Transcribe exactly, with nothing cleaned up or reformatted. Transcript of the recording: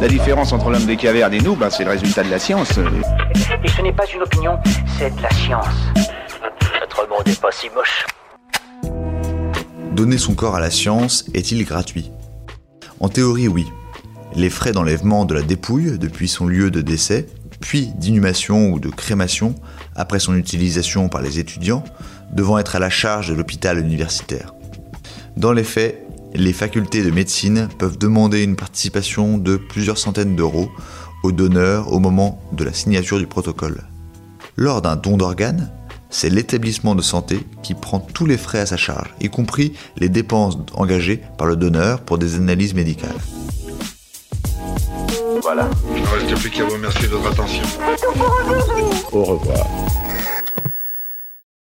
La différence entre l'homme des cavernes et nous, ben, c'est le résultat de la science. Et ce n'est pas une opinion, c'est de la science. Notre monde n'est pas si moche. Donner son corps à la science est-il gratuit ? En théorie, oui. Les frais d'enlèvement de la dépouille depuis son lieu de décès, puis d'inhumation ou de crémation, après son utilisation par les étudiants, devant être à la charge de l'hôpital universitaire. Dans les faits, les facultés de médecine peuvent demander une participation de plusieurs centaines d'euros aux donneurs au moment de la signature du protocole. Lors d'un don d'organes, c'est l'établissement de santé qui prend tous les frais à sa charge, y compris les dépenses engagées par le donneur pour des analyses médicales. Voilà. Il ne reste plus qu'à vous remercier de votre attention. C'est tout pour aujourd'hui. Au revoir.